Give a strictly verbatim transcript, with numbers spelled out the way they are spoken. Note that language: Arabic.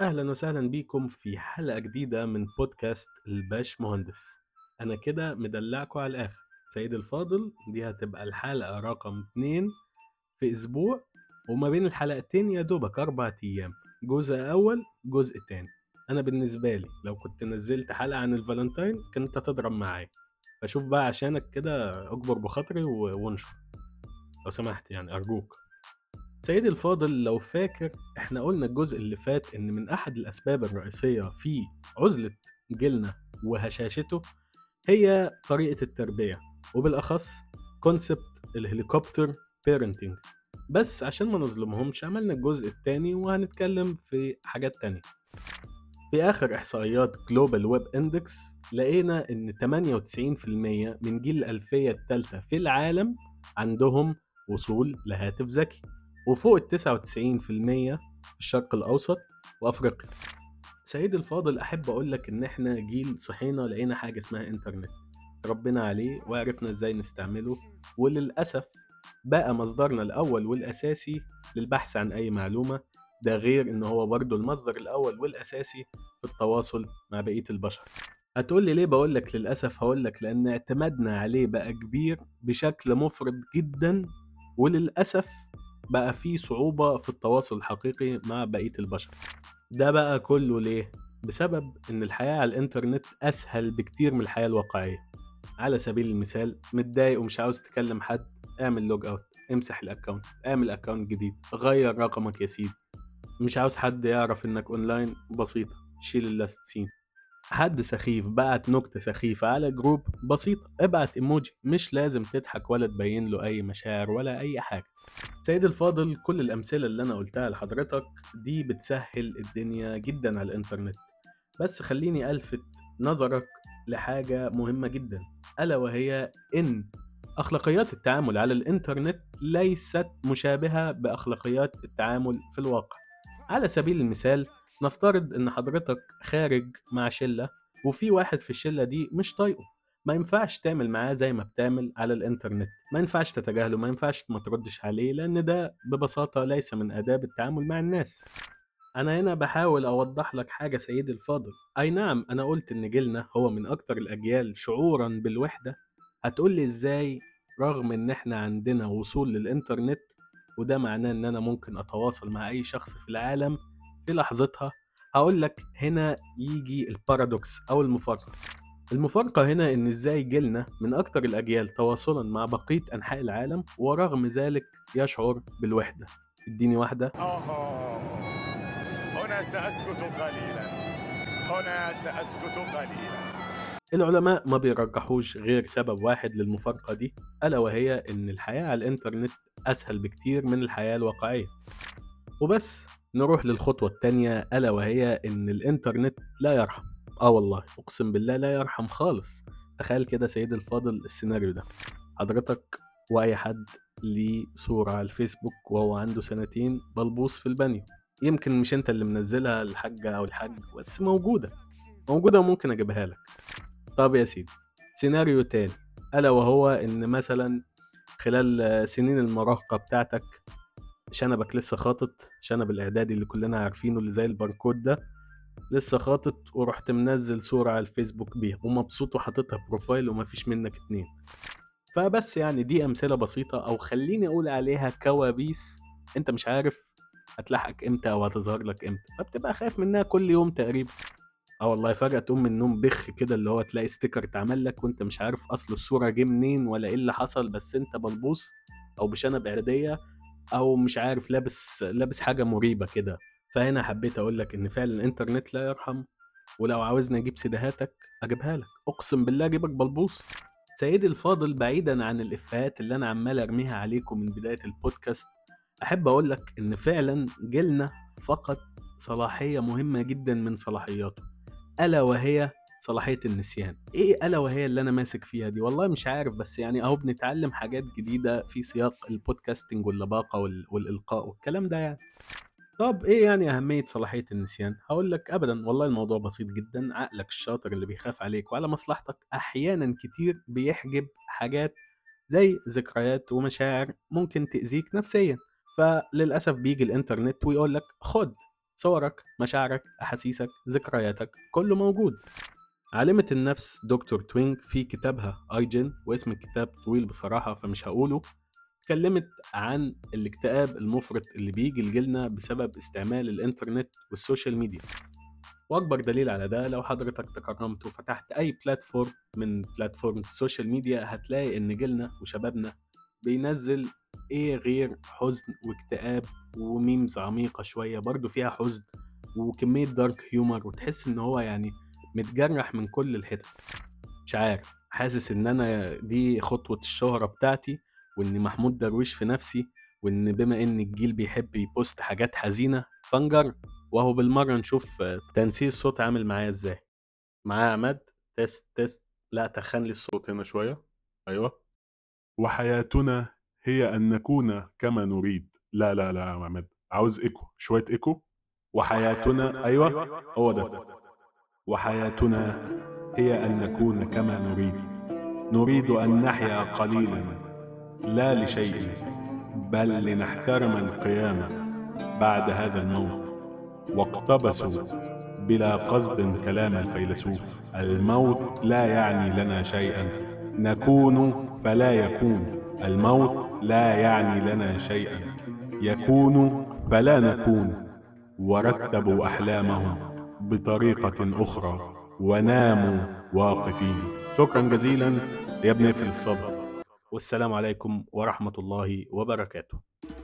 أهلا وسهلا بيكم في حلقة جديدة من بودكاست الباش مهندس. أنا كده مدلعكم على الآخر سيد الفاضل. دي هتبقى الحلقة رقم اتنين في أسبوع، وما بين الحلقتين يا دوبك أربع أيام، جزء أول جزء تاني. أنا بالنسبة لي لو كنت نزلت حلقة عن الفالنتاين كنت هتضرب معايا، فشوف بقى عشانك كده أكبر بخاطري وانشر لو سمحت، يعني أرجوك سيد الفاضل. لو فاكر احنا قلنا الجزء اللي فات ان من احد الاسباب الرئيسية في عزلة جيلنا وهشاشته هي طريقة التربية، وبالاخص كونسبت الهليكوبتر بيرنتينج. بس عشان ما نظلمهمش عملنا الجزء الثاني وهنتكلم في حاجات تانية. في اخر احصائيات جلوبال ويب اندكس لقينا ان ثمانية وتسعين بالمية من جيل الالفية التالتة في العالم عندهم وصول لهاتف ذكي، وفوق التسعة وتسعين في المية في الشرق الأوسط وأفريقيا. سيد الفاضل أحب أقولك إن إحنا جيل صحينا لقينا حاجة اسمها إنترنت، ربنا عليه وعرفنا إزاي نستعمله، وللأسف بقى مصدرنا الأول والأساسي للبحث عن أي معلومة، ده غير إن هو برضو المصدر الأول والأساسي في التواصل مع بقية البشر. هتقولي ليه بقولك للأسف؟ هقولك لأن اعتمدنا عليه بقى كبير بشكل مفرط جدا، وللأسف بقى فيه صعوبة في التواصل الحقيقي مع بقية البشر. ده بقى كله ليه؟ بسبب ان الحياة على الانترنت اسهل بكتير من الحياة الواقعية. على سبيل المثال، متضايق ومش عاوز تكلم حد، اعمل لوج اوت، امسح الاكاونت، اعمل اكاونت جديد، غير رقمك يا سيدي، مش عاوز حد يعرف انك اونلاين، بسيطة، شيل اللاست سين. حد سخيف بعت نكتة سخيفة على جروب، بسيطة، ابعت ايموجي، مش لازم تضحك ولا تبين له اي مشاعر ولا اي حاجة. سيد الفاضل، كل الأمثلة اللي أنا قلتها لحضرتك دي بتسهل الدنيا جدا على الإنترنت، بس خليني ألفت نظرك لحاجة مهمة جدا، ألا وهي إن أخلاقيات التعامل على الإنترنت ليست مشابهة بأخلاقيات التعامل في الواقع. على سبيل المثال، نفترض إن حضرتك خارج مع شلة وفي واحد في الشلة دي مش طايقه، ما ينفعش تعمل معاه زي ما بتعمل على الانترنت، ما ينفعش تتجاهله، ما ينفعش ما تردش عليه، لان ده ببساطة ليس من آداب التعامل مع الناس. انا هنا بحاول اوضح لك حاجة سيد الفاضل. اي نعم، انا قلت ان جيلنا هو من اكتر الاجيال شعورا بالوحدة. هتقولي ازاي رغم ان احنا عندنا وصول للانترنت وده معناه ان انا ممكن اتواصل مع اي شخص في العالم في لحظتها؟ هقولك هنا يجي البارادوكس او المفارقة. المفارقة هنا إن إزاي جيلنا من أكتر الأجيال تواصلاً مع بقية أنحاء العالم ورغم ذلك يشعر بالوحدة. اديني واحدة. أوه. هنا سأسكت قليلاً هنا سأسكت قليلاً العلماء ما بيرجحوش غير سبب واحد للمفارقة دي، ألا وهي إن الحياة على الإنترنت أسهل بكتير من الحياة الواقعية. وبس نروح للخطوة التانية، ألا وهي إن الإنترنت لا يرحم. اه والله اقسم بالله لا يرحم خالص. تخيل كده سيد الفاضل السيناريو ده، حضرتك واي حد ليه صورة على الفيسبوك وهو عنده سنتين بلبوص في البانيو، يمكن مش انت اللي منزلها الحاجة او الحاج، بس موجودة موجودة وممكن اجيبها لك. طب يا سيدي، سيناريو تاني، الا وهو ان مثلا خلال سنين المراهقة بتاعتك شنبك لسه خاطط، شنب الاعدادي اللي كلنا عارفينه اللي زي الباركود ده، لسه خاطط ورحت منزل صورة على الفيسبوك بيها ومبسوط وحاططها بروفايل وما فيش منك اتنين. فبس يعني دي أمثلة بسيطة، أو خليني أقول عليها كوابيس، أنت مش عارف هتلحقك إمتى أو هتظهر لك إمتى، فبتبقى خايف منها كل يوم تقريبا. أو والله فجأة تقوم من النوم بخ كده، اللي هو تلاقي ستيكر اتعمل لك وأنت مش عارف أصل الصورة جه منين ولا إيه اللي حصل، بس أنت بلبوص أو بشنب إعدادية أو مش عارف لابس لابس حاجة مريبة كده. فهنا حبيت أقولك إن فعلا الإنترنت لا يرحم، ولو عاوزنا أجيب سدهاتك أجيبها لك، أقسم بالله أجيبك بلبوص. سيدي الفاضل، بعيدا عن الإفيهات اللي أنا عمال أرميها عليكم من بداية البودكاست، أحب أقولك إن فعلا جيلنا فقط صلاحية مهمة جدا من صلاحياته، ألا وهي صلاحية النسيان. إيه ألا وهي اللي أنا ماسك فيها دي؟ والله مش عارف، بس يعني أهو بنتعلم حاجات جديدة في سياق البودكاستنج واللباقة والإلقاء والكلام ده يعني. طب ايه يعني اهمية صلاحية النسيان؟ هقولك ابدا، والله الموضوع بسيط جدا. عقلك الشاطر اللي بيخاف عليك وعلى مصلحتك احيانا كتير بيحجب حاجات زي ذكريات ومشاعر ممكن تأذيك نفسيا، فللأسف بيجي الانترنت ويقولك خد صورك، مشاعرك، أحاسيسك، ذكرياتك، كله موجود. عالمة النفس دكتور توينج في كتابها أيجين، واسم الكتاب طويل بصراحة فمش هقوله، اتكلمت عن الاكتئاب المفرط اللي بيجي لجيلنا بسبب استعمال الانترنت والسوشيال ميديا. واكبر دليل على ده لو حضرتك تكرمت وفتحت اي بلاتفورم من بلاتفورم السوشيال ميديا هتلاقي ان جيلنا وشبابنا بينزل ايه غير حزن واكتئاب وميمز عميقة شوية برضو فيها حزن وكمية دارك هيومر، وتحس ان هو يعني متجرح من كل الحتة. مش عارف، حاسس ان انا دي خطوة الشهرة بتاعتي وان محمود درويش في نفسي، وان بما ان الجيل بيحب يبوست حاجات حزينة فنجر وهو بالمرة نشوف تنسيق الصوت عامل معايا ازاي. معايا عماد تست تست لا تخن لي الصوت هنا شوية. ايوه، وحياتنا هي ان نكون كما نريد. لا لا لا عماد، عاوز ايكو شوية ايكو. وحياتنا، ايوه هو ده. وحياتنا هي ان نكون كما نريد، نريد ان نحيا قليلا لا لشيء بل لنحترم القيامة بعد هذا الموت. واقتبسوا بلا قصد كلام الفيلسوف، الموت لا يعني لنا شيئا، نكون فلا يكون. الموت لا يعني لنا شيئا، يكون فلا نكون. ورتبوا أحلامهم بطريقة أخرى وناموا واقفين. شكرا جزيلا يا ابن في الصبر، والسلام عليكم ورحمة الله وبركاته.